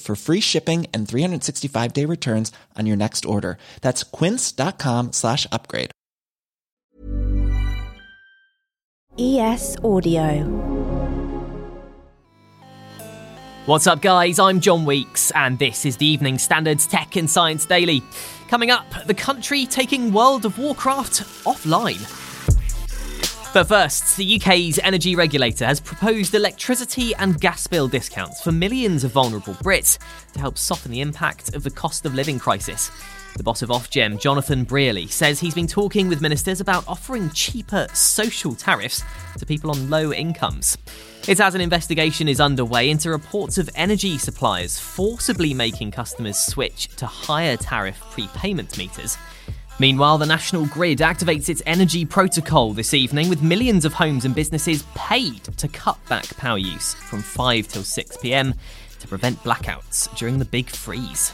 for free shipping and 365-day returns on your next order. That's quince.com/upgrade. ES Audio. What's up, guys? I'm John Weeks, and this is the Evening Standards Tech and Science Daily. Coming up, the country taking World of Warcraft offline. But first, the UK's energy regulator has proposed electricity and gas bill discounts for millions of vulnerable Brits to help soften the impact of the cost of living crisis. The boss of Ofgem, Jonathan Brearley, says he's been talking with ministers about offering cheaper social tariffs to people on low incomes. It's as an investigation is underway into reports of energy suppliers forcibly making customers switch to higher tariff prepayment meters. Meanwhile, the National Grid activates its energy protocol this evening, with millions of homes and businesses paid to cut back power use from 5 till 6pm to prevent blackouts during the big freeze.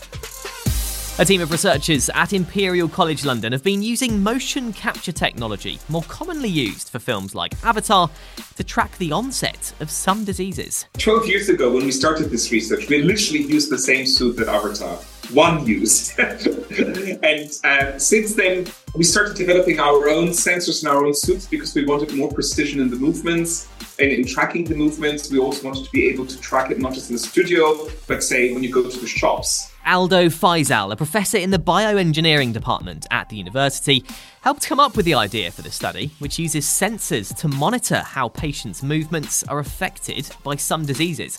A team of researchers at Imperial College London have been using motion capture technology, more commonly used for films like Avatar, to track the onset of some diseases. 12 years ago, when we started this research, we literally used the same suit that Avatar. One used. And since then, we started developing our own sensors in our own suits because we wanted more precision in the movements. And in tracking the movements, we also wanted to be able to track it not just in the studio, but say when you go to the shops. Aldo Faisal, a professor in the bioengineering department at the university, helped come up with the idea for the study, which uses sensors to monitor how patients' movements are affected by some diseases.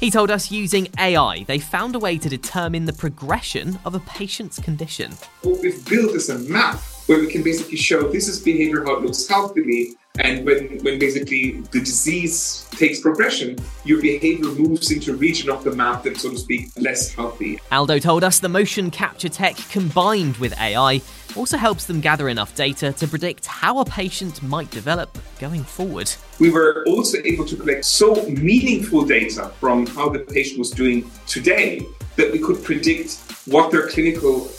He told us using AI, they found a way to determine the progression of a patient's condition. What we've built is a map where we can basically show this is behavior, how it looks healthily, and when basically the disease takes progression, your behavior moves into a region of the map that's, so to speak, less healthy. Aldo told us the motion capture tech combined with AI also helps them gather enough data to predict how a patient might develop going forward. We were also able to collect so meaningful data from how the patient was doing today that we could predict what their clinical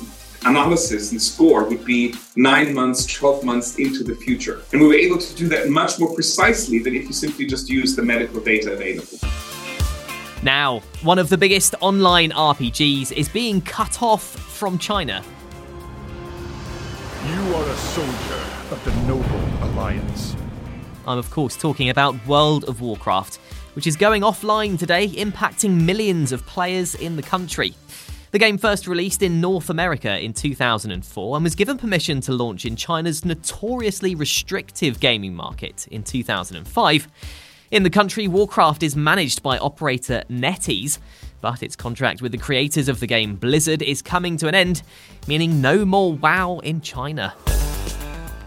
analysis and score would be 9 months, 12 months into the future. And we were able to do that much more precisely than if you simply just use the medical data available. Now, one of the biggest online RPGs is being cut off from China. You are a soldier of the Noble Alliance. I'm, of course, talking about World of Warcraft, which is going offline today, impacting millions of players in the country. The game first released in North America in 2004 and was given permission to launch in China's notoriously restrictive gaming market in 2005. In the country, Warcraft is managed by operator NetEase, but its contract with the creators of the game Blizzard is coming to an end, meaning no more WoW in China.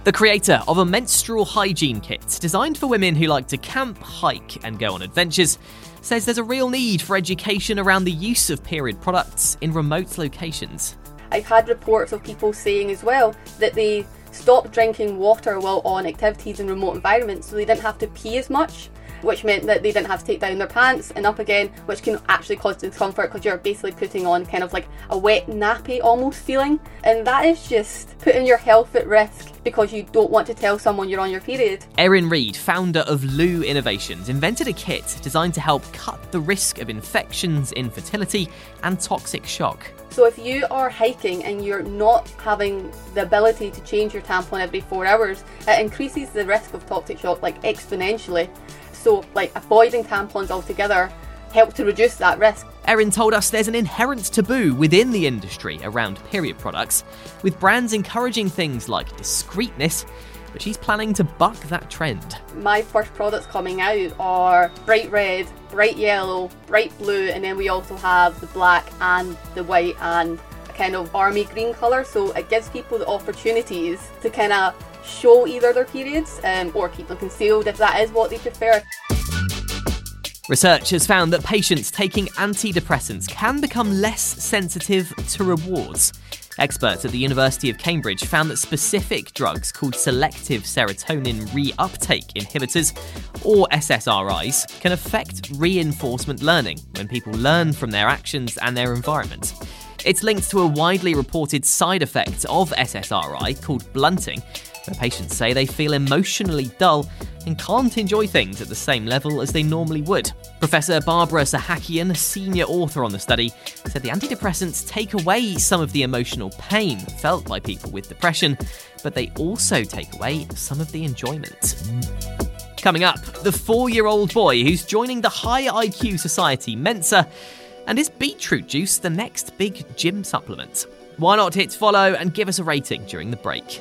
The creator of a menstrual hygiene kit designed for women who like to camp, hike and go on adventures says there's a real need for education around the use of period products in remote locations. I've had reports of people saying as well that they stopped drinking water while on activities in remote environments, so they didn't have to pee as much, which meant that they didn't have to take down their pants and up again, which can actually cause discomfort because you're basically putting on kind of like a wet nappy almost feeling. And that is just putting your health at risk because you don't want to tell someone you're on your period. Erin Reed, founder of Lou Innovations, invented a kit designed to help cut the risk of infections, infertility and toxic shock. So if you are hiking and you're not having the ability to change your tampon every 4 hours, it increases the risk of toxic shock like exponentially. So, avoiding tampons altogether helps to reduce that risk. Erin told us there's an inherent taboo within the industry around period products, with brands encouraging things like discreetness, but she's planning to buck that trend. My first products coming out are bright red, bright yellow, bright blue, and then we also have the black and the white and a kind of army green colour, so it gives people the opportunities to kind of show either their periods or keep them concealed if that is what they prefer. Research has found that patients taking antidepressants can become less sensitive to rewards. Experts at the University of Cambridge found that specific drugs called selective serotonin reuptake inhibitors, or SSRIs, can affect reinforcement learning when people learn from their actions and their environment. It's linked to a widely reported side effect of SSRI called blunting, where patients say they feel emotionally dull and can't enjoy things at the same level as they normally would. Professor Barbara Sahakian, a senior author on the study, said the antidepressants take away some of the emotional pain felt by people with depression, but they also take away some of the enjoyment. Coming up, the 4-year-old boy who's joining the high IQ society Mensa, and is beetroot juice the next big gym supplement? Why not hit follow and give us a rating during the break?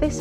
This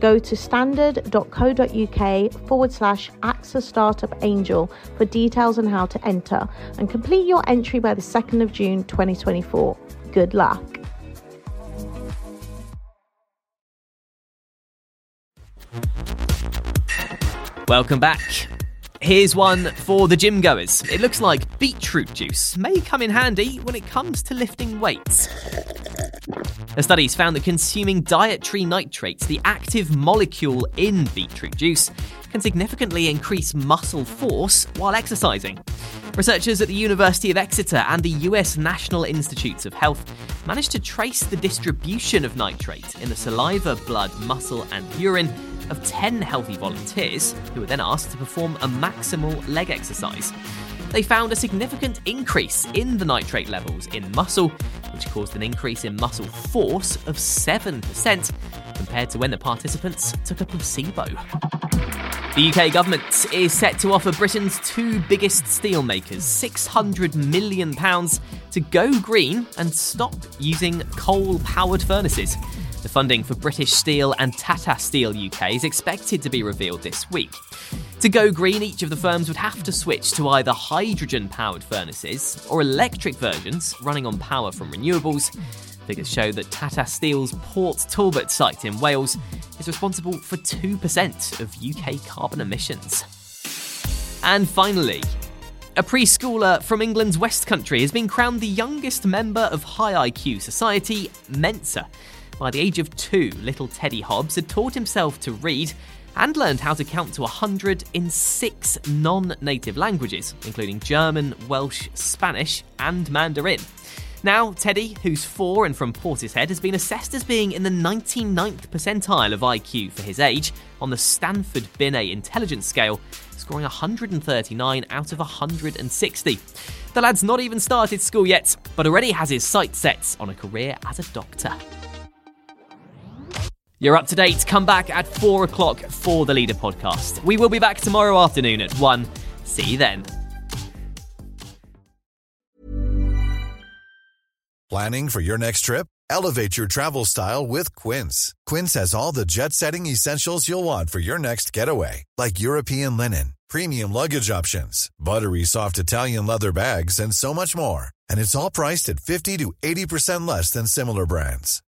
Go to standard.co.uk/AXA Startup Angel for details on how to enter and complete your entry by the 2nd of June 2024. Good luck. Welcome back. Here's one for the gym goers. It looks like beetroot juice may come in handy when it comes to lifting weights. The studies found that consuming dietary nitrates, the active molecule in beetroot juice, can significantly increase muscle force while exercising. Researchers at the University of Exeter and the US National Institutes of Health managed to trace the distribution of nitrate in the saliva, blood, muscle, and urine of 10 healthy volunteers who were then asked to perform a maximal leg exercise. They found a significant increase in the nitrate levels in muscle, which caused an increase in muscle force of 7% compared to when the participants took a placebo. The UK government is set to offer Britain's 2 biggest steelmakers £600 million to go green and stop using coal-powered furnaces. The funding for British Steel and Tata Steel UK is expected to be revealed this week. To go green, each of the firms would have to switch to either hydrogen-powered furnaces or electric versions running on power from renewables. Figures show that Tata Steel's Port Talbot site in Wales is responsible for 2% of UK carbon emissions. And finally, a preschooler from England's West Country has been crowned the youngest member of high IQ society, Mensa. By the age of 2, little Teddy Hobbs had taught himself to read and learned how to count to 100 in 6 non-native languages, including German, Welsh, Spanish, and Mandarin. Now, Teddy, who's 4 and from Portishead, has been assessed as being in the 99th percentile of IQ for his age on the Stanford Binet Intelligence Scale, scoring 139 out of 160. The lad's not even started school yet, but already has his sights set on a career as a doctor. You're up to date. Come back at 4 o'clock for The Leader podcast. We will be back tomorrow afternoon at 1. See you then. Planning for your next trip? Elevate your travel style with Quince. Quince has all the jet-setting essentials you'll want for your next getaway, like European linen, premium luggage options, buttery soft Italian leather bags, and so much more. And it's all priced at 50 to 80% less than similar brands.